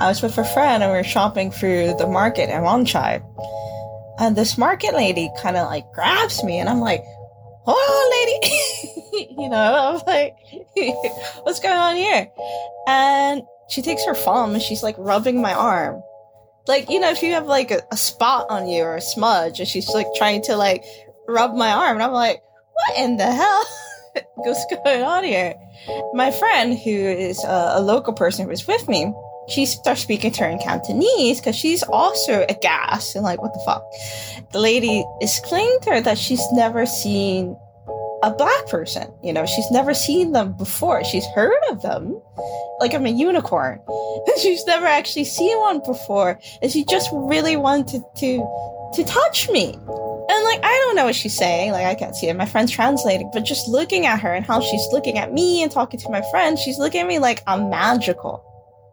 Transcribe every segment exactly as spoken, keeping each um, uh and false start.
I was with a friend and we were shopping through the market in Wanchai. And this market lady kind of like grabs me and I'm like, oh, lady, you know, I'm like, what's going on here? And she takes her phone and she's like rubbing my arm. Like, you know, if you have like a, a spot on you or a smudge, and she's like trying to like rub my arm. And I'm like, what in the hell what's going on here? My friend, who is a, a local person who was with me, she starts speaking to her in Cantonese because she's also aghast and like, what the fuck? The lady is claiming to her that she's never seen a black person. You know, she's never seen them before. She's heard of them. Like, I'm a unicorn. She's never actually seen one before. And she just really wanted to, to touch me. And like, I don't know what she's saying. Like, I can't see it. My friend's translating. But just looking at her and how she's looking at me and talking to my friend, she's looking at me like I'm magical.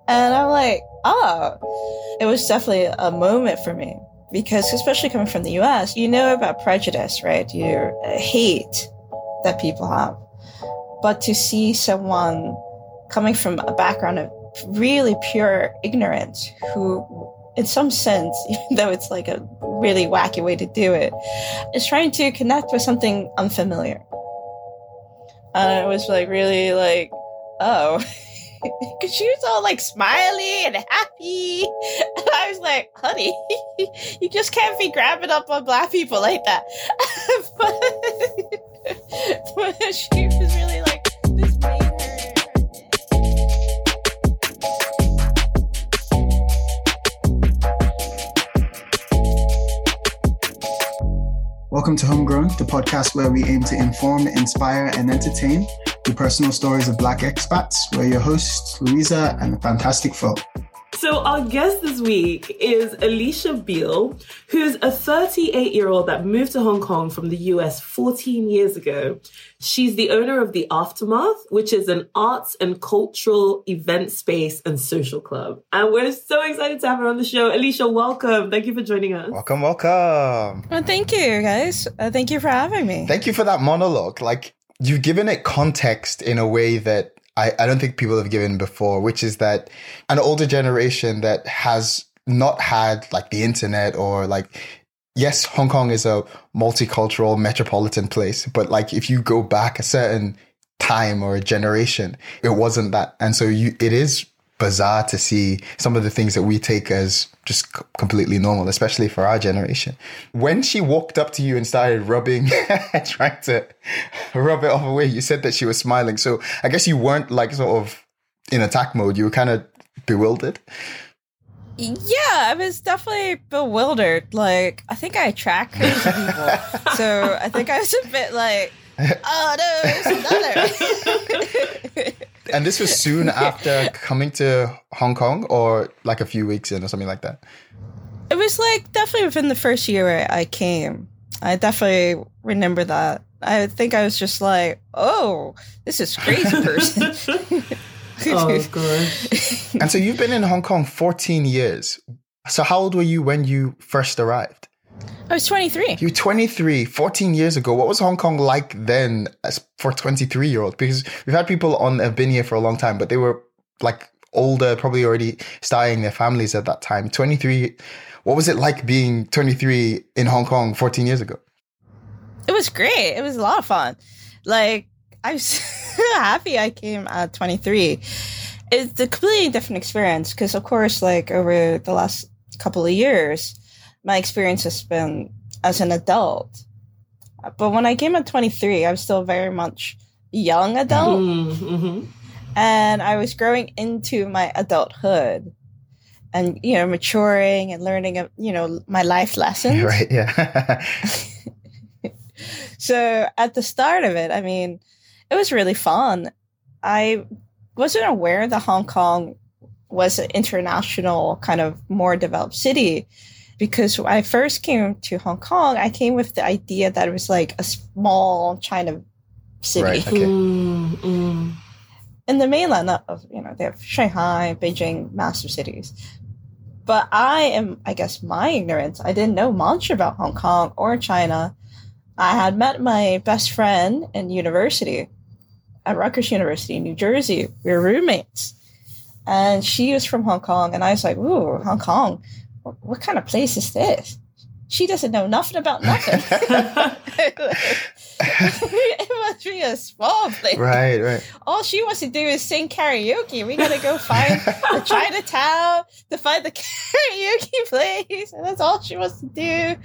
And I'm like, oh, it was definitely a moment for me because especially coming from the U S, you know about prejudice, right? You uh, hate that people have. But to see someone coming from a background of really pure ignorance who, in some sense, even though it's like a really wacky way to do it, is trying to connect with something unfamiliar. And it was like really like, oh. Because she was all like smiley and happy. And I was like, honey, you just can't be grabbing up on black people like that. but, but she was really like, this made her. Welcome to Homegrown, the podcast where we aim to inform, inspire, and entertain the personal stories of Black expats. We're your hosts, Louisa and the fantastic folk. So our guest this week is Alicia Beal, who's a thirty-eight-year-old that moved to Hong Kong from the U S fourteen years ago. She's the owner of The Aftermath, which is an arts and cultural event space and social club. And we're so excited to have her on the show. Alicia, welcome. Thank you for joining us. Welcome, welcome. Well, thank you, guys. Uh, thank you for having me. Thank you for that monologue. Like, you've given it context in a way that I, I don't think people have given before, which is that an older generation that has not had like the internet or like, yes, Hong Kong is a multicultural metropolitan place, but like if you go back a certain time or a generation, it wasn't that. And so you, it is bizarre to see some of the things that we take as just c- completely normal, especially for our generation. When she walked up to you and started rubbing, trying to rub it off away, you said that she was smiling. So I guess you weren't like sort of in attack mode. You were kind of bewildered. Yeah, I was definitely bewildered. Like, I think I attract crazy people. So I think I was a bit like, oh no, it's another. And this was soon after coming to Hong Kong or like a few weeks in or something like that? It was like definitely within the first year I came. I definitely remember that. I think I was just like, oh, this is crazy person. Oh, gosh. And so you've been in Hong Kong fourteen years. So how old were you when you first arrived? I was twenty-three. You were twenty-three, fourteen years ago. What was Hong Kong like then as for twenty-three-year-olds? Because we've had people on have been here for a long time, but they were like older, probably already starting their families at that time. twenty-three, what was it like being twenty-three in Hong Kong fourteen years ago? It was great. It was a lot of fun. Like, I was so happy I came at twenty-three. It's a completely different experience because, of course, like over the last couple of years, my experience has been as an adult. But when I came at twenty-three, I was still very much a young adult. Mm-hmm. And I was growing into my adulthood and, you know, maturing and learning, you know, my life lessons. Right, yeah. So at the start of it, I mean, it was really fun. I wasn't aware that Hong Kong was an international kind of more developed city. Because when I first came to Hong Kong, I came with the idea that it was like a small China city. Right, okay. mm, mm. In the mainland, of, you know, they have Shanghai, Beijing, massive cities. But I am, I guess, my ignorance. I didn't know much about Hong Kong or China. I had met my best friend in university, at Rutgers University in New Jersey. We were roommates. And she was from Hong Kong. And I was like, ooh, Hong Kong. What, what kind of place is this? She doesn't know nothing about nothing. It must be a small place. Right, right. All she wants to do is sing karaoke. We got to go find the Chinatown to find the karaoke place. And that's all she wants to do. I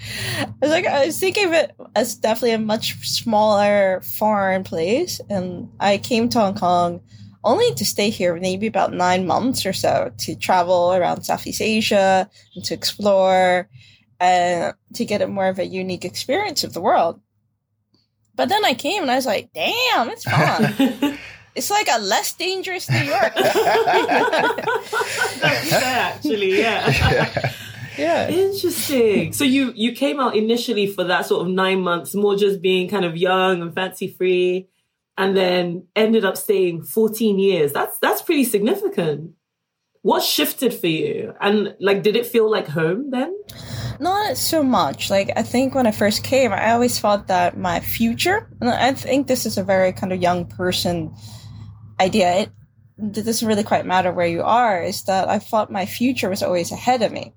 was like, I was thinking of it as definitely a much smaller foreign place. And I came to Hong Kong only to stay here maybe about nine months or so to travel around Southeast Asia and to explore and to get a more of a unique experience of the world. But then I came and I was like, damn, it's fun. It's like a less dangerous New York. That's fair, actually, yeah. yeah. Yeah. Interesting. So you, you came out initially for that sort of nine months, more just being kind of young and fancy free, and then ended up staying fourteen years. That's that's pretty significant. What shifted for you? And like, did it feel like home then? Not so much. Like, I think when I first came, I always thought that my future, and I think this is a very kind of young person idea. It, it doesn't really quite matter where you are, is that I thought my future was always ahead of me.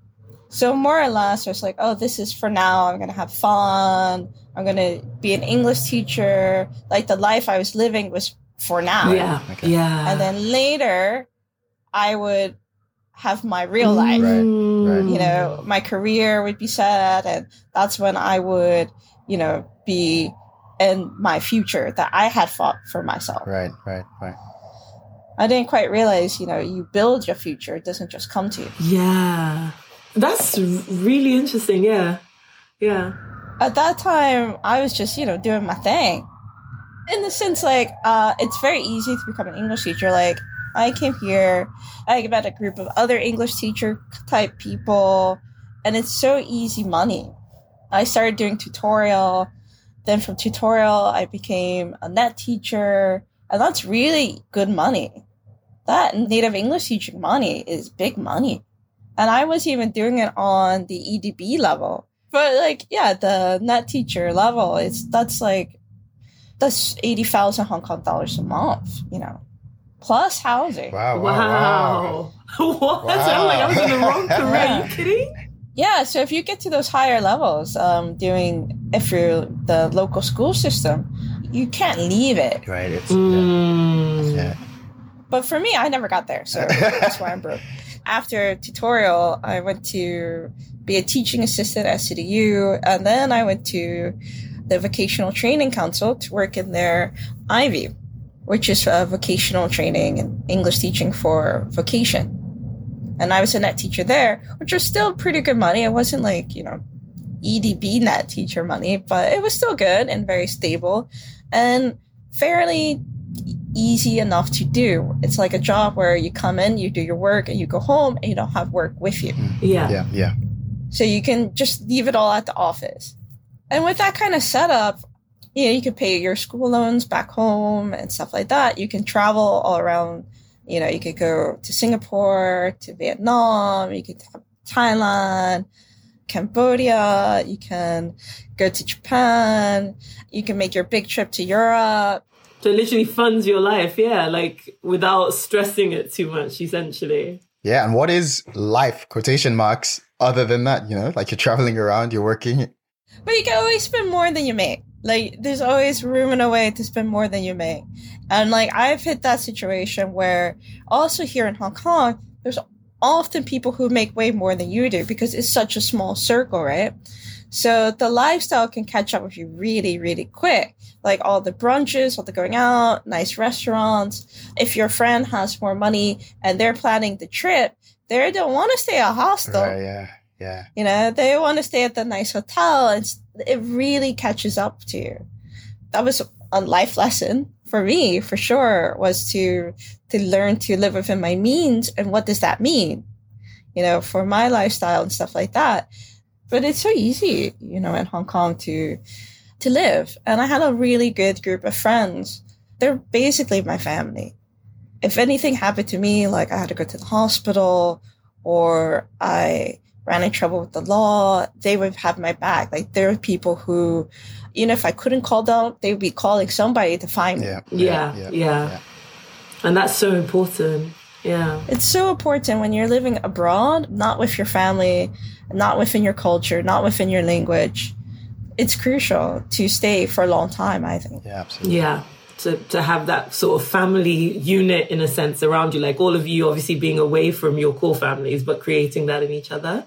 So more or less, I was like, oh, this is for now. I'm going to have fun. I'm going to be an English teacher. Like, the life I was living was for now. Yeah. Okay. Yeah. And then later, I would have my real life. Right, right. You know, my career would be set, and that's when I would, you know, be in my future that I had fought for myself. Right, right, right. I didn't quite realize, you know, you build your future. It doesn't just come to you. Yeah. That's really interesting. Yeah. Yeah. At that time, I was just, you know, doing my thing. In the sense, like, uh, it's very easy to become an English teacher. Like, I came here, I met a group of other English teacher type people, and it's so easy money. I started doing tutorial. Then from tutorial, I became a net teacher, and that's really good money. That native English teaching money is big money. And I was even doing it on the E D B level. But like, yeah, the net teacher level, it's that's like, that's eighty thousand Hong Kong dollars a month, you know. Plus housing. Wow. Wow. wow. What? Wow. I'm like, I was in the wrong career. Yeah. Are you kidding? Yeah. So if you get to those higher levels, um, doing, if you're the local school system, you can't leave it. Right. It's, mm. yeah. yeah. But for me, I never got there. So that's why I'm broke. After tutorial, I went to be a teaching assistant at C D U. And then I went to the Vocational Training Council to work in their Ivy, which is uh, vocational training and English teaching for vocation. And I was a net teacher there, which was still pretty good money. It wasn't like, you know, E D B net teacher money, but it was still good and very stable and fairly easy enough to do. It's like a job where you come in, you do your work, and you go home, and you don't have work with you. Yeah. Yeah. Yeah. So you can just leave it all at the office. And with that kind of setup, you know, you can pay your school loans back home and stuff like that. You can travel all around. You know, you could go to Singapore, to Vietnam, you could have Thailand, Cambodia, you can go to Japan, you can make your big trip to Europe. So it literally funds your life, yeah, like without stressing it too much, essentially. Yeah, and what is life, quotation marks, other than that, you know, like you're traveling around, you're working. But you can always spend more than you make. Like, there's always room and a way to spend more than you make. And, like, I've hit that situation where also here in Hong Kong, there's often people who make way more than you do because it's such a small circle, right? So the lifestyle can catch up with you really, really quick. Like, all the brunches, all the going out, nice restaurants. If your friend has more money and they're planning the trip, they don't want to stay at a hostel. Right, yeah, yeah. You know, they want to stay at the nice hotel and st- it really catches up to you. That was a life lesson for me, for sure, was to to learn to live within my means. And what does that mean, you know, for my lifestyle and stuff like that. But it's so easy, you know, in Hong Kong to to live. And I had a really good group of friends. They're basically my family. If anything happened to me, like I had to go to the hospital or I ran in trouble with the law, they would have my back. Like, there are people who, you know, if I couldn't call them, they would be calling somebody to find me. Yeah. Yeah. Yeah. yeah. yeah. yeah. And that's so important. Yeah. It's so important when you're living abroad, not with your family, not within your culture, not within your language. It's crucial to stay for a long time, I think. Yeah, absolutely. Yeah. To, to have that sort of family unit, in a sense, around you, like all of you obviously being away from your core families, but creating that in each other.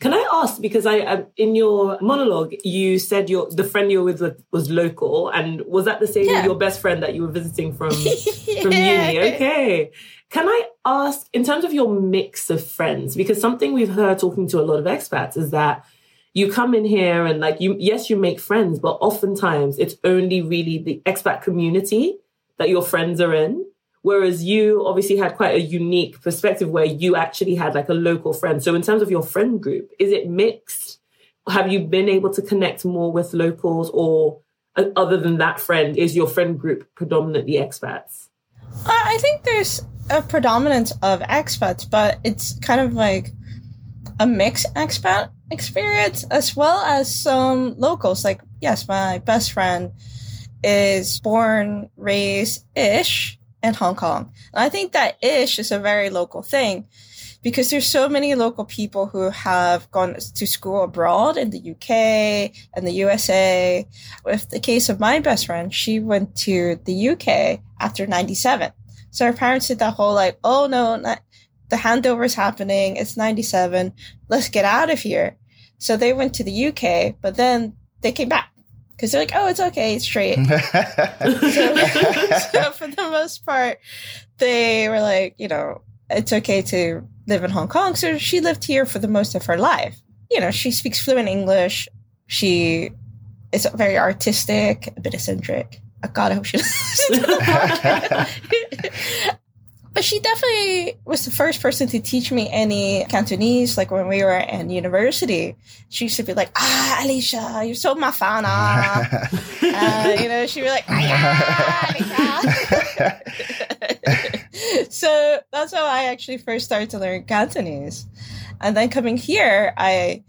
Can I ask, because I, I in your monologue, you said your the friend you were with was local, and was that the same yeah. your best friend that you were visiting from, yeah. from uni? Okay. Can I ask, in terms of your mix of friends, because something we've heard talking to a lot of expats is that you come in here and like, you, yes, you make friends, but oftentimes it's only really the expat community that your friends are in. Whereas you obviously had quite a unique perspective where you actually had like a local friend. So in terms of your friend group, is it mixed? Have you been able to connect more with locals, or other than that friend, is your friend group predominantly expats? Uh, I think there's a predominance of expats, but it's kind of like a mixed expat experience as well as some locals. Like, yes, my best friend is born, raised ish. And Hong Kong. And I think that ish is a very local thing, because there's so many local people who have gone to school abroad in the U K and the U S A. With the case of my best friend, she went to the U K after ninety-seven. So her parents did that whole like, oh no, not, the handover is happening. It's ninety-seven. Let's get out of here. So they went to the U K, but then they came back. Because they're like, oh, it's okay, it's straight. so, so for the most part, they were like, you know, it's okay to live in Hong Kong. So she lived here for the most of her life. You know, she speaks fluent English. She is very artistic, a bit eccentric. Oh, God, I hope she listens to the podcast. But she definitely was the first person to teach me any Cantonese. Like when we were in university, she used to be like, ah, Alicia, you're so mafana. uh, you know, she'd be like, ah, yeah, Alicia. So that's how I actually first started to learn Cantonese. And then coming here, I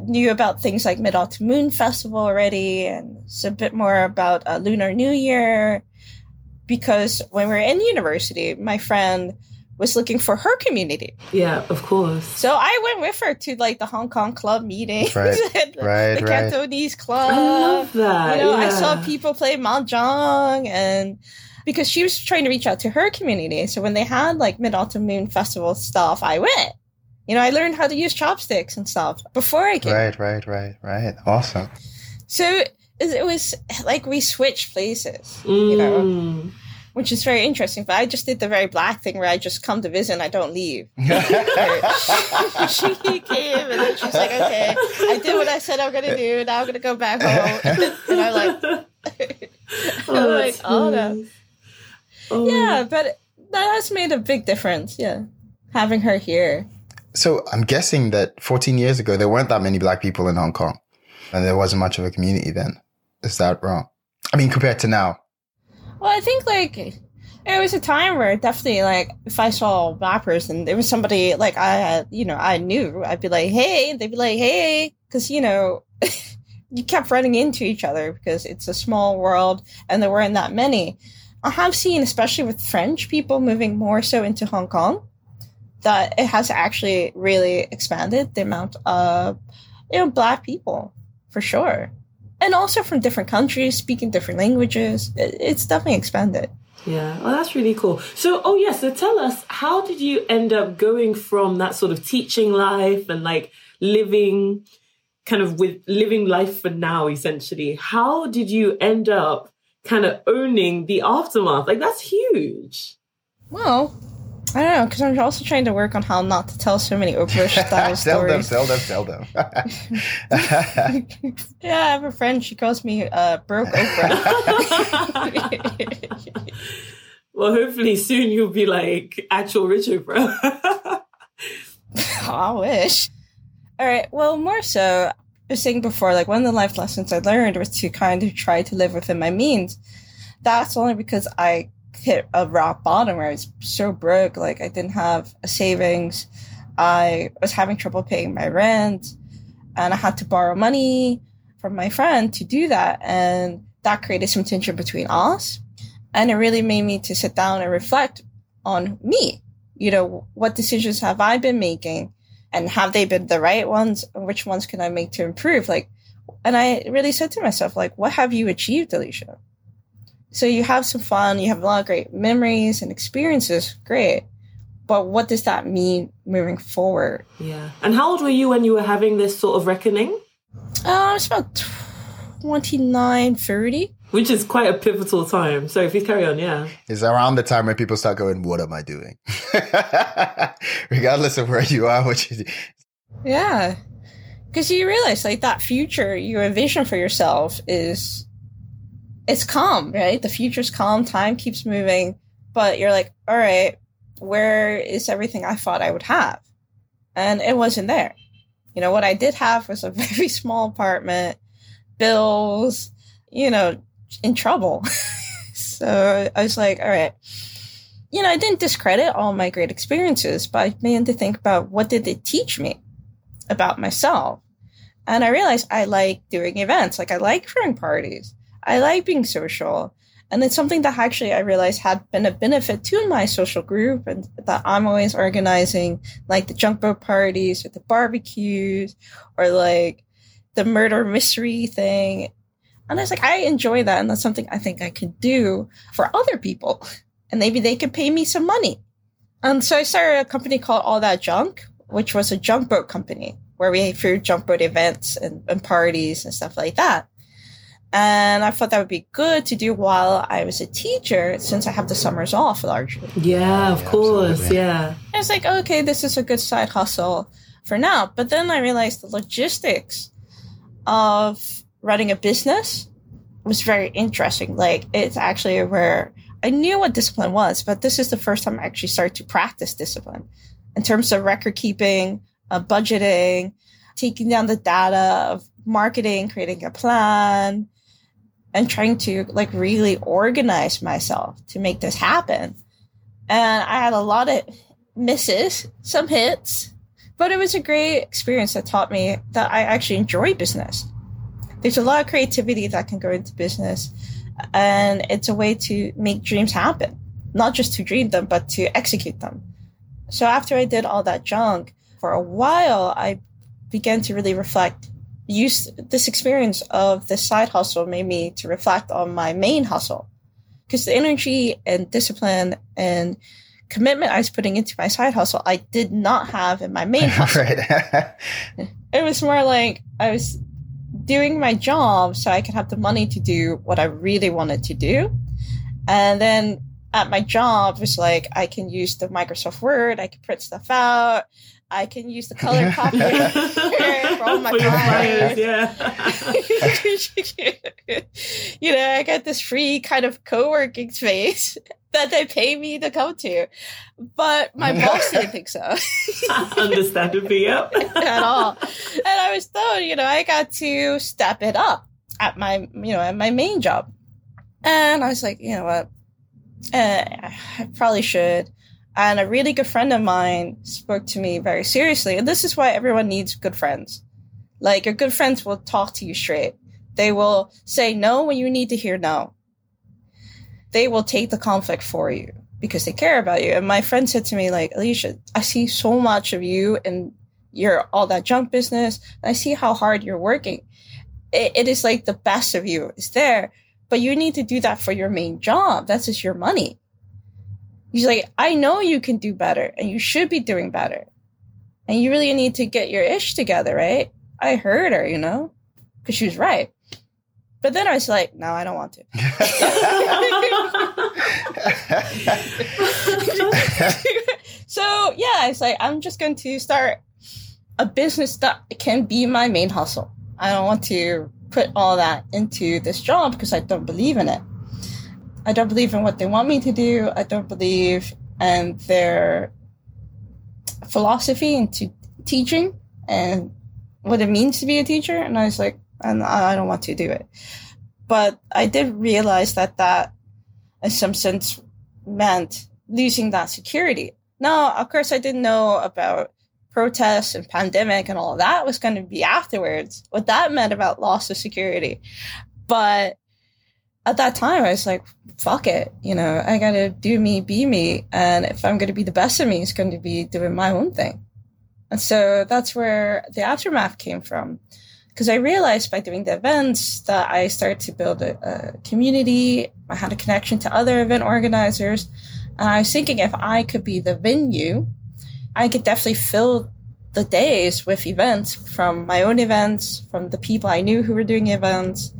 knew about things like Mid-Autumn Moon Festival already, and it's a bit more about uh, Lunar New Year. Because when we were in university, my friend was looking for her community. Yeah, of course. So I went with her to like the Hong Kong club meetings, right, and the, right, the Cantonese right. club. I love that. You know, yeah. I saw people play mahjong, and because she was trying to reach out to her community. So when they had like Mid-Autumn Moon Festival stuff, I went. You know, I learned how to use chopsticks and stuff before I came. Right, right, right, right. Awesome. So it was like we switched places, you know. Mm. Which is very interesting, but I just did the very black thing where I just come to visit and I don't leave. she, she came and then she's like, okay, I did what I said I'm going to do. Now I'm going to go back home. And, and I'm like, oh, I'm like, oh no. Oh. Yeah, but that has made a big difference. Yeah. Having her here. So I'm guessing that fourteen years ago, there weren't that many black people in Hong Kong and there wasn't much of a community then. Is that wrong? I mean, compared to now. Well, I think, like, it was a time where definitely, like, if I saw a black person, there was somebody, like, I had, you know, I knew. I'd be like, hey. And they'd be like, hey. Because, you know, you kept running into each other because it's a small world and there weren't that many. I have seen, especially with French people moving more so into Hong Kong, that it has actually really expanded the amount of, you know, black people, for sure. And also from different countries, speaking different languages. It's definitely expanded. Yeah, well, that's really cool. So, oh, yeah, so tell us, how did you end up going from that sort of teaching life and like living kind of with living life for now, essentially? How did you end up kind of owning The Aftermath? Like, that's huge. Well, I don't know, because I'm also trying to work on how not to tell so many Oprah-style stories. Tell them, tell them, tell them. Yeah, I have a friend. She calls me uh, broke Oprah. Well, hopefully soon you'll be like actual rich Oprah. Oh, I wish. All right. Well, more so, I was saying before, like one of the life lessons I learned was to kind of try to live within my means. That's only because I hit a rock bottom where I was so broke. Like I didn't have a savings. I was having trouble paying my rent and I had to borrow money from my friend to do that. And that created some tension between us. And it really made me to sit down and reflect on me you know, what decisions have I been making and have they been the right ones? Which ones can I make to improve? Like, and I really said to myself, like, what have you achieved, Alicia? So you have some fun, you have a lot of great memories and experiences. Great. But what does that mean moving forward? Yeah. And how old were you when you were having this sort of reckoning? Uh, I was about twenty-nine, thirty. Which is quite a pivotal time. So if you carry on, yeah. It's around the time when people start going, what am I doing? Regardless of where you are, what you do. Yeah. Because you realize, like, that future you envision for yourself is... it's calm, right? The future's calm. Time keeps moving. But you're like, all right, where is everything I thought I would have? And it wasn't there. You know, what I did have was a very small apartment, bills, you know, in trouble. So I was like, all right. You know, I didn't discredit all my great experiences, but I began to think about what did they teach me about myself. And I realized I like doing events. Like, I like throwing parties. I like being social. And it's something that actually I realized had been a benefit to my social group, and that I'm always organizing, like, the junk boat parties or the barbecues or, like, the murder mystery thing. And I was like, I enjoy that. And that's something I think I could do for other people. And maybe they could pay me some money. And so I started a company called All That Junk, which was a junk boat company where we threw junk boat events and, and parties and stuff like that. And I thought that would be good to do while I was a teacher, since I have the summers off largely. Yeah, of yeah, course. Absolutely. Yeah. I was like, okay, this is a good side hustle for now. But then I realized the logistics of running a business was very interesting. Like, it's actually where I knew what discipline was, but this is the first time I actually started to practice discipline in terms of record keeping, uh, budgeting, taking down the data of marketing, creating a plan, and trying to, like, really organize myself to make this happen. And I had a lot of misses, some hits, but it was a great experience that taught me that I actually enjoy business. There's a lot of creativity that can go into business, and it's a way to make dreams happen, not just to dream them, but to execute them. So after I did All That Junk, for a while, I began to really reflect. Use this experience of the side hustle made me to reflect on my main hustle, because the energy and discipline and commitment I was putting into my side hustle, I did not have in my main hustle. Right. It was more like I was doing my job so I could have the money to do what I really wanted to do. And then at my job, it was like, I can use the Microsoft Word, I can print stuff out, I can use the color copy for all my clients. Yeah. You know, I got this free kind of co-working space that they pay me to come to. But my boss didn't think so. Understandably, yep. At all. And I was told, you know, I got to step it up at my, you know, at my main job. And I was like, you know what, uh, I probably should. And a really good friend of mine spoke to me very seriously. And this is why everyone needs good friends. Like, your good friends will talk to you straight. They will say no when you need to hear no. They will take the conflict for you because they care about you. And my friend said to me, like, Alicia, I see so much of you and your All That Junk business. And I see how hard you're working. It, it is like the best of you is there. But you need to do that for your main job. That's just your money. He's like, I know you can do better and you should be doing better. And you really need to get your ish together, right? I heard her, you know, because she was right. But then I was like, no, I don't want to. So, yeah, it's like, I'm just going to start a business that can be my main hustle. I don't want to put all that into this job because I don't believe in it. I don't believe in what they want me to do. I don't believe in their philosophy into teaching and what it means to be a teacher. And I was like, and I don't want to do it. But I did realize that that, in some sense, meant losing that security. Now, of course, I didn't know about protests and pandemic and all that was going to be afterwards, what that meant about loss of security. But at that time, I was like, fuck it, you know, I gotta do me, be me. And if I'm gonna be the best of me, it's gonna be doing my own thing. And so that's where the aftermath came from. Because I realized by doing the events that I started to build a, a community. I had a connection to other event organizers. And I was thinking if I could be the venue, I could definitely fill the days with events from my own events, from the people I knew who were doing events.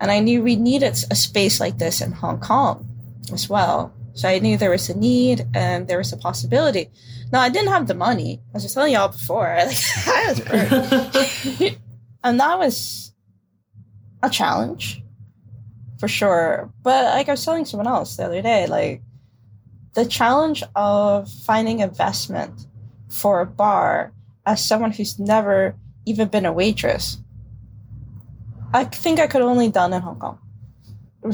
And I knew we needed a space like this in Hong Kong as well. So I knew there was a need and there was a possibility. Now, I didn't have the money. I was just telling y'all before. Like, I was broke. And that was a challenge, for sure. But like I was telling someone else the other day, like the challenge of finding investment for a bar as someone who's never even been a waitress, I think I could only done in Hong Kong.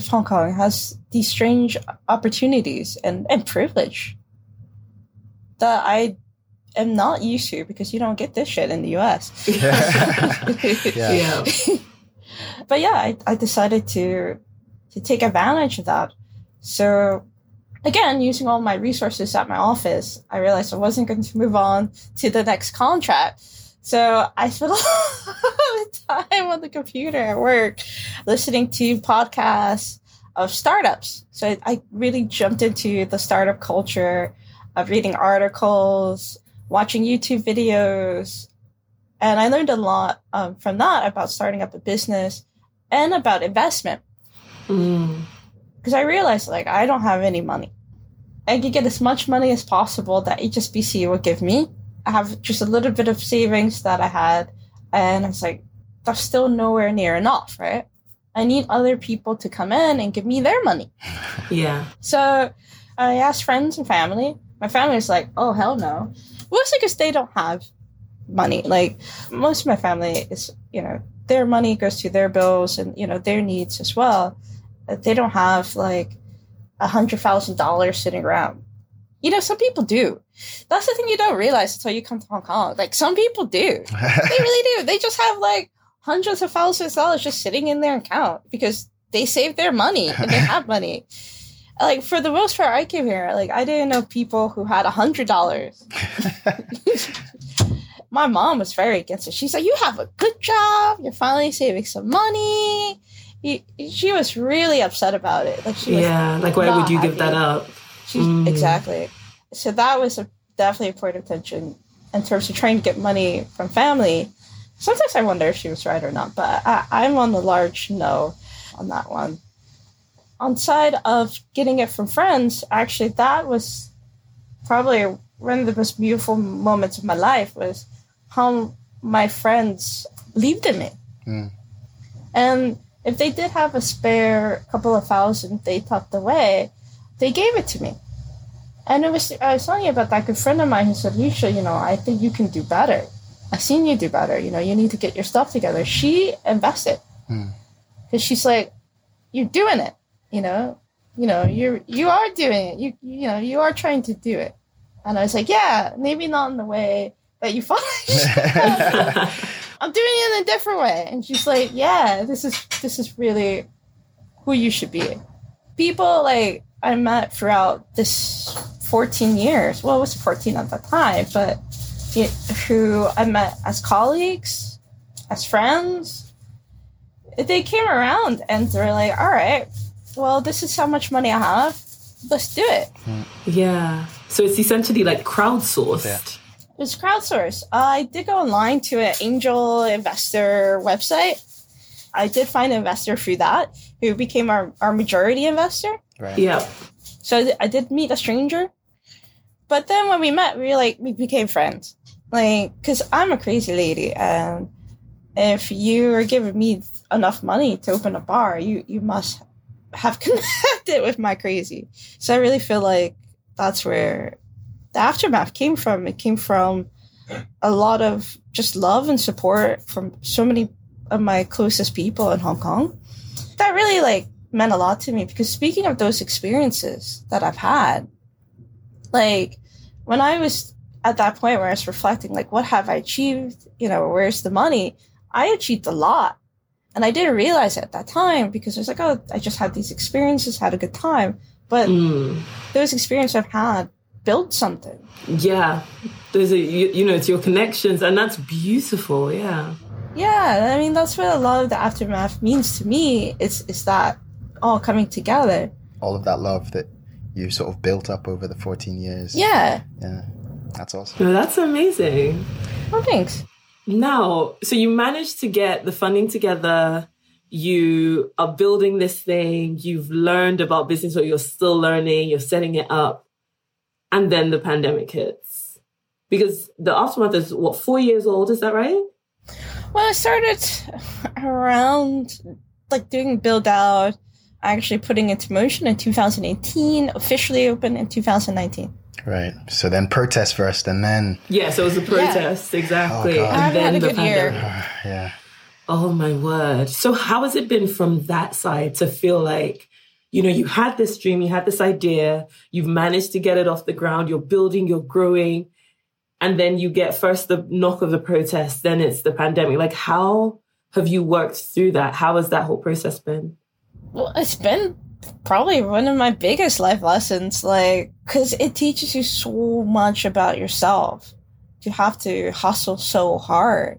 Hong Kong has these strange opportunities and, and privilege that I am not used to because you don't get this shit in the U S. Yeah. yeah. yeah. But yeah, I, I decided to to take advantage of that. So again, using all my resources at my office, I realized I wasn't going to move on to the next contract. So I spent a lot of time on the computer at work, listening to podcasts of startups. So I, I really jumped into the startup culture of reading articles, watching YouTube videos. And I learned a lot um, from that about starting up a business and about investment. Mm. Because I realized, like, I don't have any money. I could get as much money as possible that H S B C will give me. I have just a little bit of savings that I had, and I was like, that's still nowhere near enough, right? I need other people to come in and give me their money. Yeah. So I asked friends and family. My family was like, oh, hell no. Mostly because they don't have money. Like, most of my family is, you know, their money goes to their bills and, you know, their needs as well. They don't have, like, one hundred thousand dollars sitting around. You know, some people do. That's the thing you don't realize until you come to Hong Kong. Like, some people do. They really do. They just have, like, hundreds of thousands of dollars just sitting in their account because they save their money and they have money. Like, for the most part, I came here, like, I didn't know people who had one hundred dollars. My mom was very against it. She's like, you have a good job. You're finally saving some money. You, she was really upset about it. Like, she was yeah, like, why would you happy. Give that up? She, mm. Exactly. So that was a, definitely a point of tension in terms of trying to get money from family. Sometimes I wonder if she was right or not, but I, I'm on the large no on that one. On side of getting it from friends, actually, that was probably one of the most beautiful moments of my life was how my friends believed in me. Mm. And if they did have a spare couple of thousand they tucked away, they gave it to me. And it was, I was telling you about that good friend of mine who said, Alicia, you know, I think you can do better. I've seen you do better. You know, you need to get your stuff together. She invested. Because mm. she's like, you're doing it. You know, you know, you're, you are doing it. You, you know, you are trying to do it. And I was like, yeah, maybe not in the way that you thought. I'm doing it in a different way. And she's like, yeah, this is, this is really who you should be. People like, I met throughout this fourteen years. Well, it was fourteen at the time, but it, who I met as colleagues, as friends, they came around and they were like, all right, well, this is how much money I have. Let's do it. Yeah. So it's essentially like crowdsourced. Yeah. It's crowdsourced. I did go online to an angel investor website. I did find an investor through that who became our, our majority investor. Right. Yeah. So I did meet a stranger. But then when we met, we like we became friends. Like, because I'm a crazy lady. And if you are giving me enough money to open a bar, you, you must have connected with my crazy. So I really feel like that's where the aftermath came from. It came from a lot of just love and support from so many of my closest people in Hong Kong. That really, like, meant a lot to me because speaking of those experiences that I've had, like when I was at that point where I was reflecting, like, what have I achieved? You know, where's the money? I achieved a lot. And I didn't realize it at that time because I was like, oh, I just had these experiences, had a good time. But mm. those experiences I've had build something. Yeah. Those are, you, you know, it's your connections, and that's beautiful. Yeah. Yeah. I mean, that's what a lot of the aftermath means to me. It's, it's that all coming together. All of that love that you sort of built up over the fourteen years. Yeah. Yeah. That's awesome. No, that's amazing. Oh, thanks. Now, so you managed to get the funding together. You are building this thing. You've learned about business, or you're still learning. You're setting it up. And then the pandemic hits. Because the aftermath is, what, four years old? Is that right? Well, I started around, like, doing build-out, actually putting into motion in two thousand eighteen, officially open in two thousand nineteen. Right. So then protest first, and then... Yeah, so it was a protest, yeah. Exactly. Oh, and I then had a the good year. Oh, yeah. Oh, my word. So how has it been from that side to feel like, you know, you had this dream, you had this idea, you've managed to get it off the ground, you're building, you're growing, and then you get first the knock of the protest, then it's the pandemic. Like, how have you worked through that? How has that whole process been? Well, it's been probably one of my biggest life lessons, like, because it teaches you so much about yourself. You have to hustle so hard.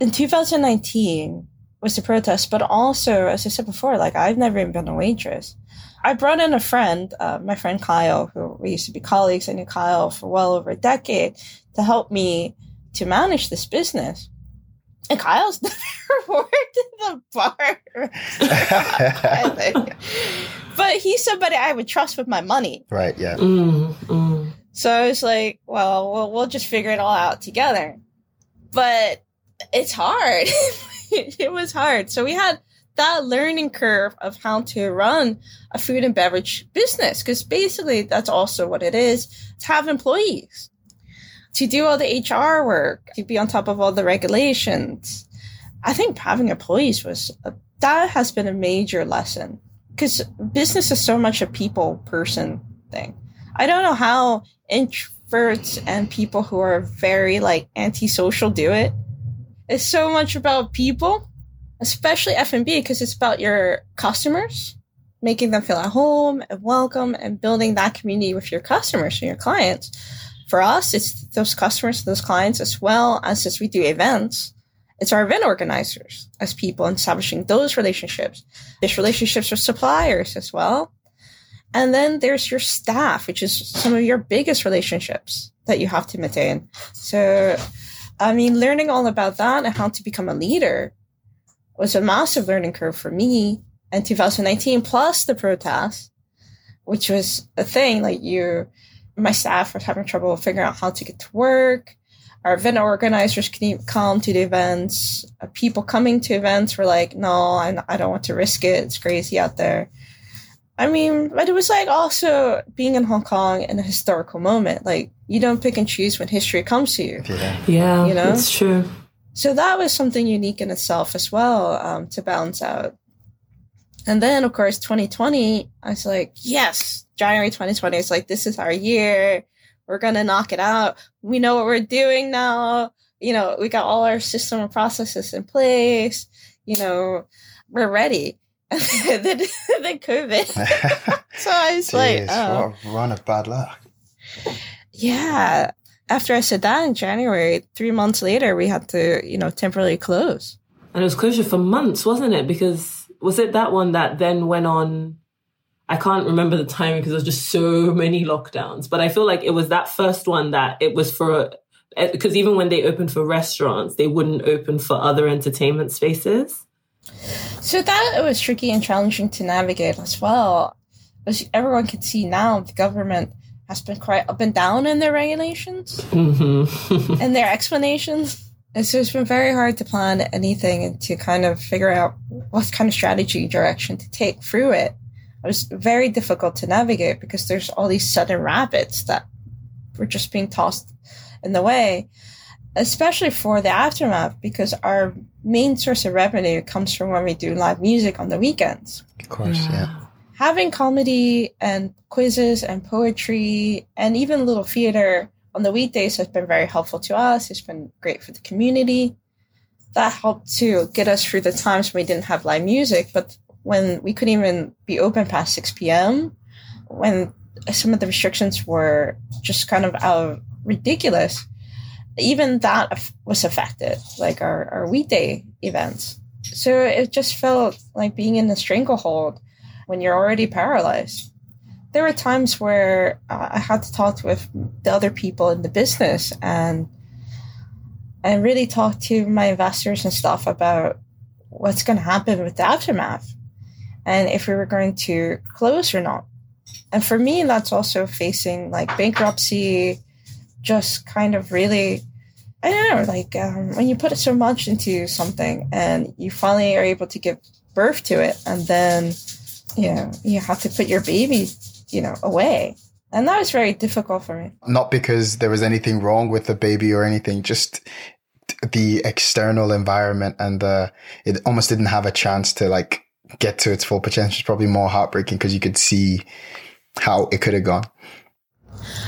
In two thousand nineteen... was the protest, but also, as I said before, like, I've never even been a waitress. I brought in a friend, uh, my friend Kyle, who we used to be colleagues. I knew Kyle for well over a decade, to help me to manage this business. And Kyle's never worked in the bar. But he's somebody I would trust with my money. Right, yeah. Mm, mm. So I was like, well, well, we'll just figure it all out together. But it's hard. It was hard. So we had that learning curve of how to run a food and beverage business, because basically that's also what it is, to have employees, to do all the H R work, to be on top of all the regulations. I think having employees was, a, that has been a major lesson, because business is so much a people person thing. I don't know how introverts and people who are very, like, antisocial do it. It's so much about people, especially F and B, because it's about your customers, making them feel at home and welcome, and building that community with your customers and your clients. For us, it's those customers, those clients, as well as since we do events, it's our event organizers as people, and establishing those relationships. There's relationships with suppliers as well. And then there's your staff, which is some of your biggest relationships that you have to maintain. So... I mean, learning all about that and how to become a leader was a massive learning curve for me in two thousand nineteen, plus the protest, which was a thing. Like, you, my staff was having trouble figuring out how to get to work. Our event organizers couldn't come to the events. People coming to events were like, no, I don't want to risk it. It's crazy out there. I mean, but it was like also being in Hong Kong in a historical moment. Like, you don't pick and choose when history comes to you. Yeah, yeah, you know? It's true. So that was something unique in itself as well, um, to balance out. And then, of course, twenty twenty, I was like, yes, January twenty twenty. It's like, this is our year. We're going to knock it out. We know what we're doing now. You know, we got all our system and processes in place. You know, we're ready. then, then COVID. So I was Jeez, like, oh. What a run of bad luck. Yeah. After I said that in January, three months later, we had to, you know, temporarily close. And it was closure for months, wasn't it? Because was it that one that then went on? I can't remember the timing because there was just so many lockdowns. But I feel like it was that first one that it was for, because even when they opened for restaurants, they wouldn't open for other entertainment spaces. So that was tricky and challenging to navigate as well. As everyone can see now, the government has been quite up and down in their regulations mm-hmm. and their explanations. And so it's been very hard to plan anything and to kind of figure out what kind of strategy direction to take through it. It was very difficult to navigate because there's all these sudden rapids that were just being tossed in the way, especially for the aftermath, because our main source of revenue comes from when we do live music on the weekends. Of course, yeah. yeah. Having comedy and quizzes and poetry and even little theater on the weekdays has been very helpful to us. It's been great for the community. that helped to get us through the times when we didn't have live music, but when we couldn't even be open past six p.m., when some of the restrictions were just kind of out of ridiculous, even that was affected, like our, our weekday events. So it just felt like being in a stranglehold when you're already paralyzed. There were times where uh, I had to talk with the other people in the business and and really talk to my investors and stuff about what's going to happen with the aftermath and if we were going to close or not. And for me, that's also facing like bankruptcy, just kind of really, I don't know, like um, when you put so much into something and you finally are able to give birth to it, and then, you know, you have to put your baby, you know, away. And that was very difficult for me. Not because there was anything wrong with the baby or anything, just the external environment, and the, it almost didn't have a chance to like get to its full potential. It's probably more heartbreaking because you could see how it could have gone.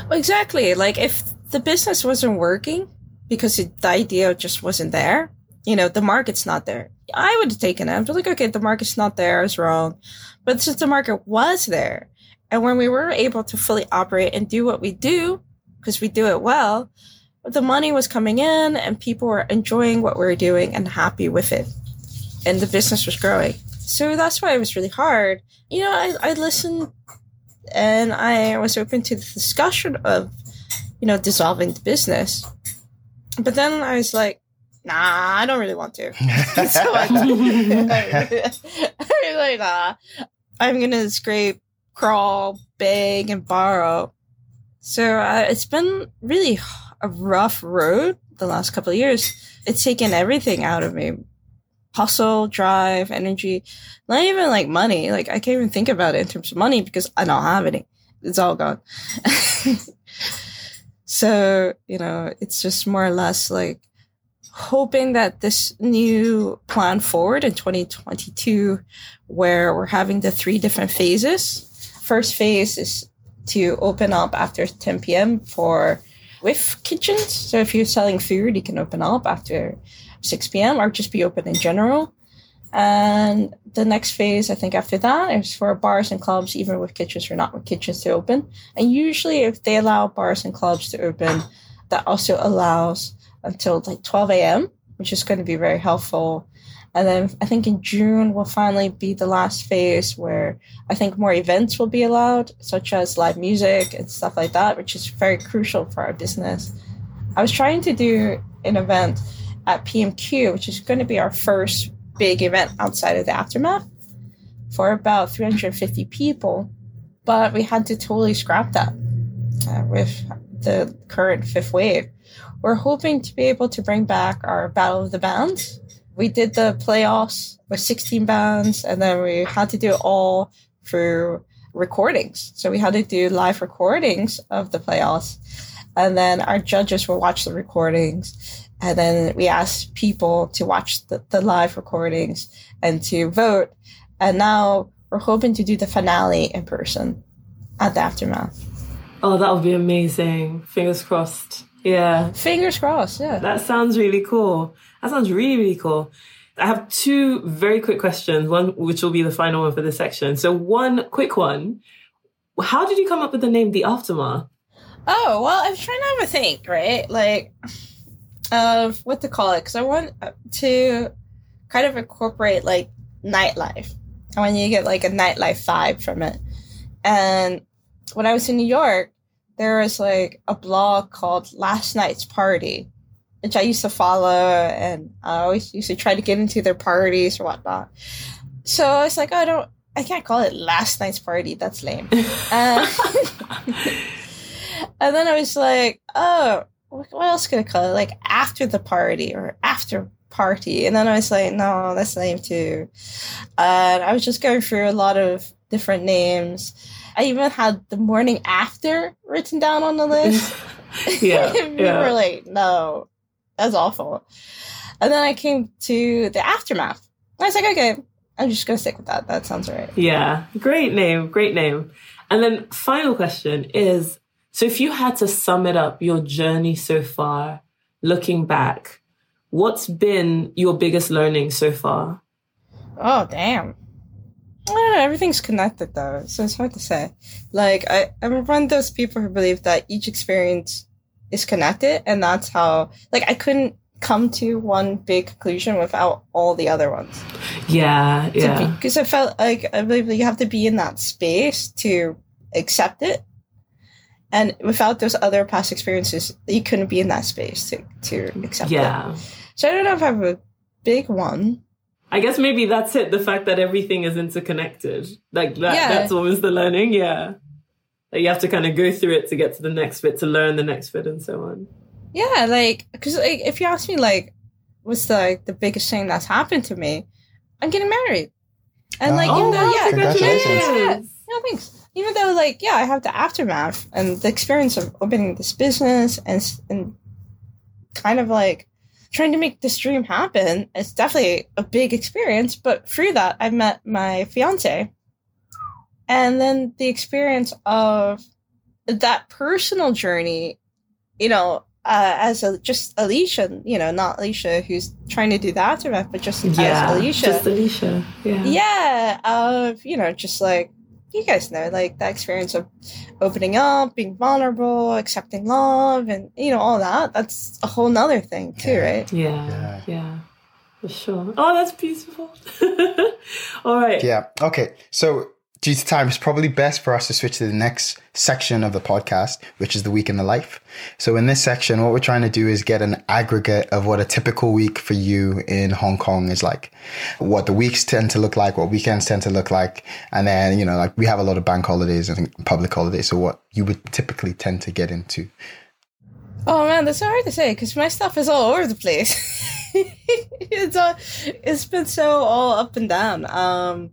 Well, exactly. Like if the business wasn't working because it, the idea just wasn't there, you know, the market's not there, I would have taken it. I'm just like, okay, the market's not there, I was wrong. But since the market was there, and when we were able to fully operate and do what we do, because we do it well, the money was coming in and people were enjoying what we were doing and happy with it. And the business was growing. So that's why it was really hard. You know, I, I listened and I was open to the discussion of, you know, dissolving the business. But then I was like, nah, I don't really want to. So I, I was like, nah, I'm going to scrape, crawl, beg, and borrow. So uh, it's been really a rough road the last couple of years. It's taken everything out of me. Hustle, drive, energy, not even like money. Like I can't even think about it in terms of money because I don't have any. It's all gone. So, you know, it's just more or less like hoping that this new plan forward in twenty twenty-two, where we're having the three different phases. First phase is to open up after ten p.m. for with kitchens. So if you're selling food, you can open up after six p.m. or just be open in general. And the next phase, I think after that, is for bars and clubs, even with kitchens or not with kitchens, to open. And usually if they allow bars and clubs to open, that also allows until like twelve a.m., which is going to be very helpful. And then I think in June will finally be the last phase where I think more events will be allowed, such as live music and stuff like that, which is very crucial for our business. I was trying to do an event at P M Q, which is going to be our first big event outside of the aftermath, for about three hundred fifty people. But we had to totally scrap that uh, with the current fifth wave. We're hoping to be able to bring back our Battle of the Bands. We did the playoffs with sixteen bands, and then we had to do it all through recordings. So we had to do live recordings of the playoffs, and then our judges will watch the recordings. And then we asked people to watch the, the live recordings and to vote. And now we're hoping to do the finale in person at the aftermath. Oh, that would be amazing. Fingers crossed. Yeah. Fingers crossed, yeah. That sounds really cool. That sounds really, really cool. I have two very quick questions, one which will be the final one for this section. So one quick one. How did you come up with the name The Aftermath? Oh, well, I was trying to have a think, right? Like... of what to call it, because I want to kind of incorporate like nightlife. I want you to get like a nightlife vibe from it. And when I was in New York, there was like a blog called Last Night's Party, which I used to follow, and I always used to try to get into their parties or whatnot. So I was like, oh, I don't, I can't call it Last Night's Party. That's lame. uh, and then I was like, oh, what else could I call it? Like after the party or after party. And then I was like, no, that's the name too. And I was just going through a lot of different names. I even had the morning after written down on the list. Yeah. And we yeah. were like, no, that's awful. And then I came to the aftermath. I was like, okay, I'm just going to stick with that. That sounds right. Yeah. Great name. Great name. And then final question is, so if you had to sum it up, your journey so far, looking back, what's been your biggest learning so far? Oh, damn. I don't know, everything's connected, though, so it's hard to say. Like, I, I'm one of those people who believe that each experience is connected, and that's how, like, I couldn't come to one big conclusion without all the other ones. Yeah, yeah. Because I felt like, I believe that you have to be in that space to accept it. And without those other past experiences, you couldn't be in that space to, to accept yeah. it. So I don't know if I have a big one. I guess maybe that's it, the fact that everything is interconnected. Like, that, yeah. that's always the learning, yeah. That you have to kind of go through it to get to the next bit, to learn the next bit and so on. Yeah, like, because like, if you ask me, like, what's the, like, the biggest thing that's happened to me, I'm getting married. And, oh, like, even oh, though, yeah. Congratulations. Yeah, no, thanks. Even though, like, yeah, I have the aftermath and the experience of opening this business and and kind of, like, trying to make this dream happen, it's definitely a big experience. But through that, I met my fiancé. And then the experience of that personal journey, you know, uh, as a, just Alicia, you know, not Alicia who's trying to do the aftermath, but just yeah, as Alicia. just Alicia, yeah. Yeah, of, you know, just, like, you guys know, like, that experience of opening up, being vulnerable, accepting love, and, you know, all that. That's a whole nother thing too, yeah. right? Yeah, yeah, yeah, for sure. Oh, that's beautiful. All right. Yeah. Okay. So due to time, it's probably best for us to switch to the next section of the podcast, which is the week in the life. So in this section, what we're trying to do is get an aggregate of what a typical week for you in Hong Kong is like, what the weeks tend to look like, what weekends tend to look like. And then, you know, like, we have a lot of bank holidays and public holidays. So what you would typically tend to get into. Oh, man, that's so hard to say because my stuff is all over the place. It's all, it's been so all up and down. Um,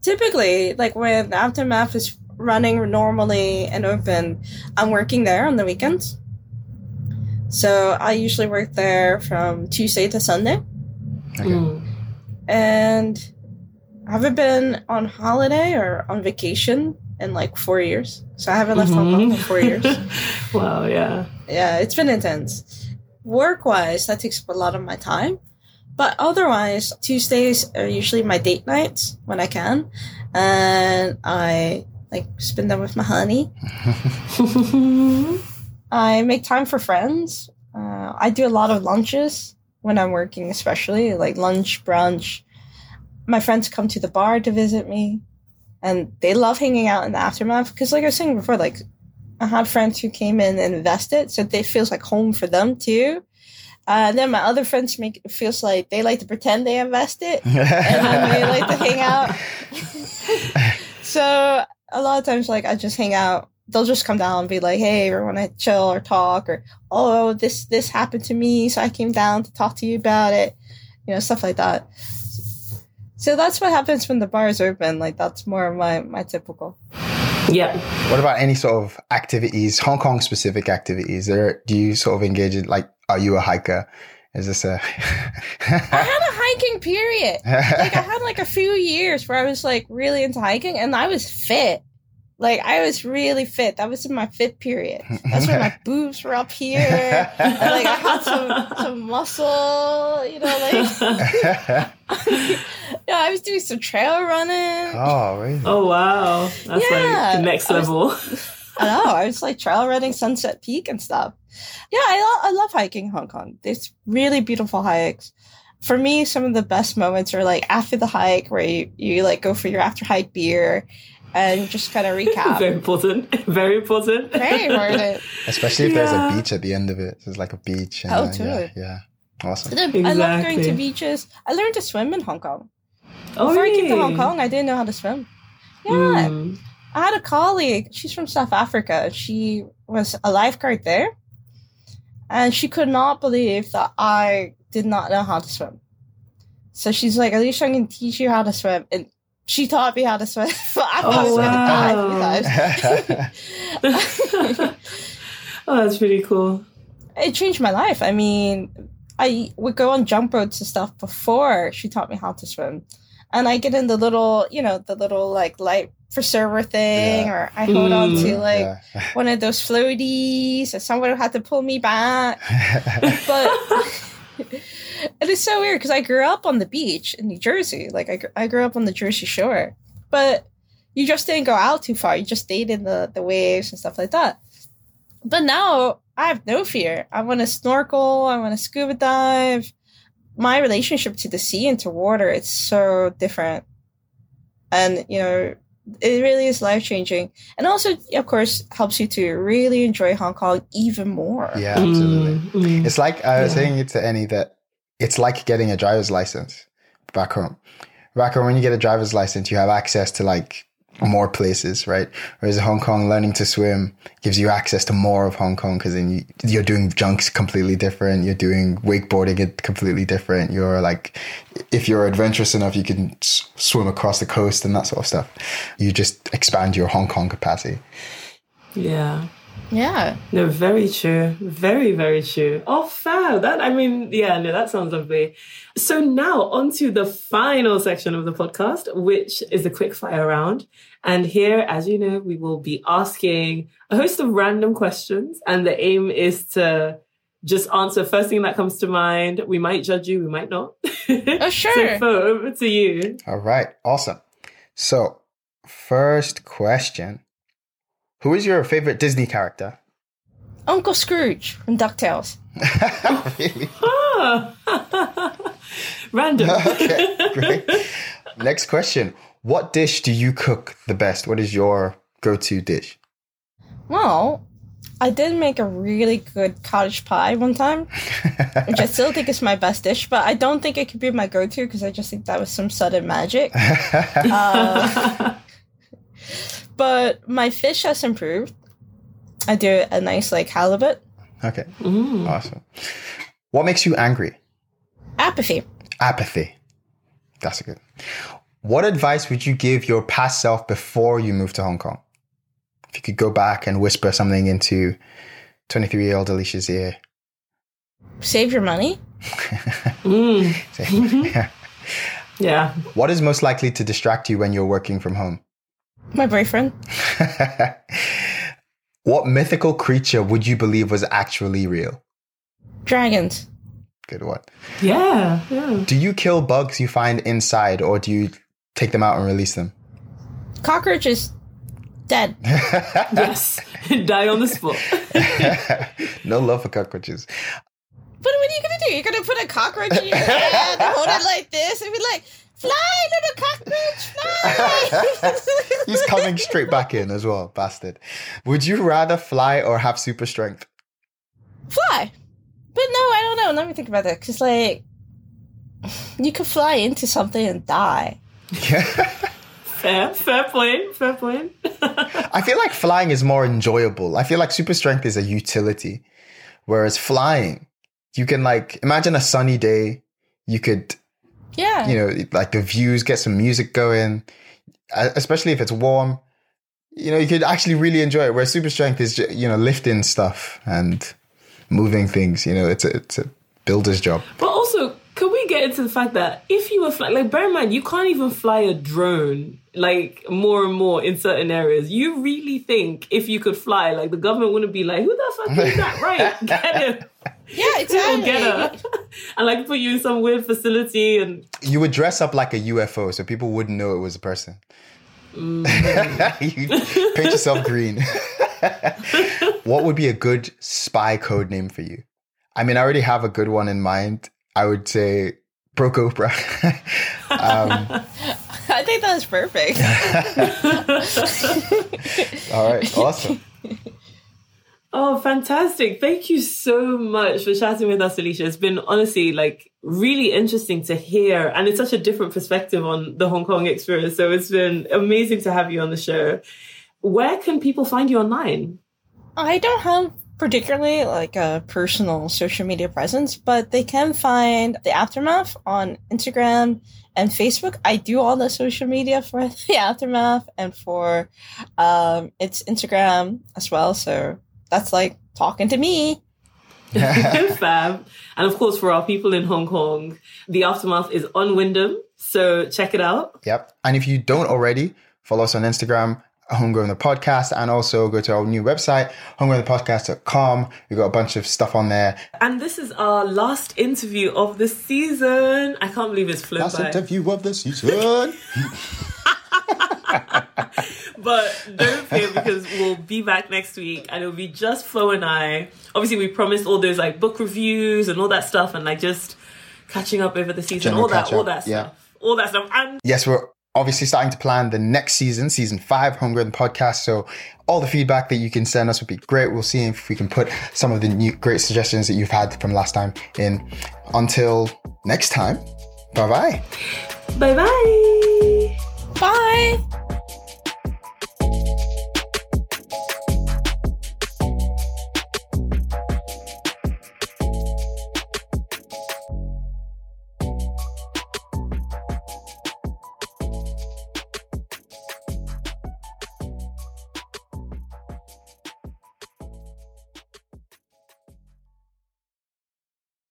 Typically, like, when Aftermath is running normally and open, I'm working there on the weekends. So I usually work there from Tuesday to Sunday. Okay. Mm. And I haven't been on holiday or on vacation in, like, four years. So I haven't left mm-hmm. Hong Kong in four years. Wow, yeah. Yeah, it's been intense. Work-wise, that takes up a lot of my time. But otherwise, Tuesdays are usually my date nights when I can. And I, like, spend them with my honey. I make time for friends. Uh, I do a lot of lunches when I'm working, especially, like, lunch, brunch. My friends come to the bar to visit me. And they love hanging out in the aftermath. Because, like I was saying before, like, I had friends who came in and invested. So it feels like home for them, too. Uh, and then my other friends make it feels like they like to pretend they invest it, and then they like to hang out. So a lot of times, like, I just hang out. They'll just come down and be like, "Hey, we want to chill or talk," or "Oh, this this happened to me, so I came down to talk to you about it," you know, stuff like that. So that's what happens when the bar is open. Like, that's more of my my typical. Yeah. What about any sort of activities, Hong Kong specific activities? There, do you sort of engage in, like, are you a hiker? Is this a... I had a hiking period. Like, I had, like, a few years where I was, like, really into hiking, and I was fit. Like, I was really fit. That was in my fit period. That's when my boobs were up here. And, like, I had some, some muscle, you know, like... Yeah, I was doing some trail running. Oh, really? Oh, wow. That's, yeah, like, the next level. I was, I know. I was, like, trail running Sunset Peak and stuff. Yeah, I, lo- I love hiking in Hong Kong. There's really beautiful hikes. For me, some of the best moments are, like, after the hike where you, you like, go for your after-hike beer and just kind of recap. Very important. Very important. Very important. Especially if yeah. there's a beach at the end of it. So there's, like, a beach. And, oh, uh, totally. Yeah, yeah. Awesome. Exactly. I love going to beaches. I learned to swim in Hong Kong. Oh, Before really? I came to Hong Kong, I didn't know how to swim. Yeah. Mm. I had a colleague. She's from South Africa. She was a lifeguard there. And she could not believe that I did not know how to swim. So she's like, "At least I can teach you how to swim." And she taught me how to swim. I oh, wow. Dive, oh, that's pretty cool. It changed my life. I mean, I would go on jump ropes and stuff before she taught me how to swim. And I get in the little, you know, the little, like, light preserver thing, yeah. or I hold mm, on to, like, yeah. one of those floaties, or someone had to pull me back. But And it's so weird because I grew up on the beach in New Jersey. Like, I, gr- I grew up on the Jersey Shore. But you just didn't go out too far. You just stayed in the, the waves and stuff like that. But now I have no fear. I want to snorkel. I want to scuba dive. My relationship to the sea and to water, it's so different. And, you know, it really is life-changing. And also, of course, helps you to really enjoy Hong Kong even more. Yeah, absolutely. Mm-hmm. It's like, I was yeah. saying it to Annie, that it's like getting a driver's license back home. Back home, when you get a driver's license, you have access to, like, more places, right? Whereas Hong Kong, learning to swim gives you access to more of Hong Kong, because then you, you're doing junks completely different. You're doing wakeboarding it completely different. You're like, if you're adventurous enough, you can s- swim across the coast and that sort of stuff. You just expand your Hong Kong capacity. Yeah. Yeah. No, very true. Very, very true. Oh, fair. That, I mean, yeah, no, that sounds lovely. So now on to the final section of the podcast, which is the quickfire round. And here, as you know, we will be asking a host of random questions. And the aim is to just answer first thing that comes to mind. We might judge you, we might not. Oh, sure. So, Fo, over to you. All right. Awesome. So, first question. Who is your favorite Disney character? Uncle Scrooge from DuckTales. Really? Oh. Random. Okay, great. Next question. What dish do you cook the best? What is your go-to dish? Well, I did make a really good cottage pie one time, which I still think is my best dish, but I don't think it could be my go-to because I just think that was some sudden magic. uh, But my fish has improved. I do a nice, like, halibut. Okay. Ooh. Awesome. What makes you angry? Apathy. Apathy. That's good. What advice would you give your past self before you moved to Hong Kong? If you could go back and whisper something into twenty-three-year-old Alicia's ear. Save your money. mm. Save your money. Yeah. Yeah. What is most likely to distract you when you're working from home? My boyfriend. What mythical creature would you believe was actually real? Dragons. Good one. Yeah, yeah. Do you kill bugs you find inside, or do you take them out and release them? Cockroaches, dead. Yes. Die on the spot. No love for cockroaches. But what are you going to do? You're going to put a cockroach in your hand and hold it like this and be like, fly, little cockroach, fly! He's coming straight back in as well, bastard. Would you rather fly or have super strength? Fly. But no, I don't know. Let me think about that. Because, like, you could fly into something and die. Yeah. Fair, fair point, fair point. I feel like flying is more enjoyable. I feel like super strength is a utility. Whereas flying, you can, like, imagine a sunny day. You could... Yeah. You know, like the views, get some music going, especially if it's warm. You know, you could actually really enjoy it. Where super strength is, you know, lifting stuff and moving things. You know, it's a, it's a builder's job. But also, could we get into the fact that if you were flying, like, bear in mind, you can't even fly a drone, like, more and more in certain areas. You really think if you could fly, like, the government wouldn't be like, who the fuck is that? Right. Get him. Yeah, exactly. Get her. And, like, put you in some weird facility, and you would dress up like a U F O, so people wouldn't know it was a person. Mm. You paint yourself green. What would be a good spy code name for you? I mean, I already have a good one in mind. I would say Broke Oprah. um, I think that was perfect. All right, awesome. Oh, fantastic. Thank you so much for chatting with us, Alicia. It's been honestly, like, really interesting to hear. And it's such a different perspective on the Hong Kong experience. So it's been amazing to have you on the show. Where can people find you online? I don't have particularly, like, a personal social media presence, but they can find The Aftermath on Instagram and Facebook. I do all the social media for The Aftermath and for um, its Instagram as well. So... that's like talking to me. Fab. And of course, for our people in Hong Kong, The Aftermath is on Wyndham. So check it out. Yep. And if you don't already, follow us on Instagram Homegrown the Podcast, and also go to our new website, homegrown the podcast dot com. We've got a bunch of stuff on there. And this is our last interview of the season. I can't believe it's flown last by. Last interview of the season. But don't fear, because we'll be back next week and it'll be just Flo and I. Obviously, we promised all those like book reviews and all that stuff, and like just catching up over the season, all that, all that, yeah. stuff, all that stuff. And yes, we're obviously starting to plan the next season, season five, Homegrown Podcast. So all the feedback that you can send us would be great. We'll see if we can put some of the new great suggestions that you've had from last time in. Until next time, bye bye. Bye bye. Bye.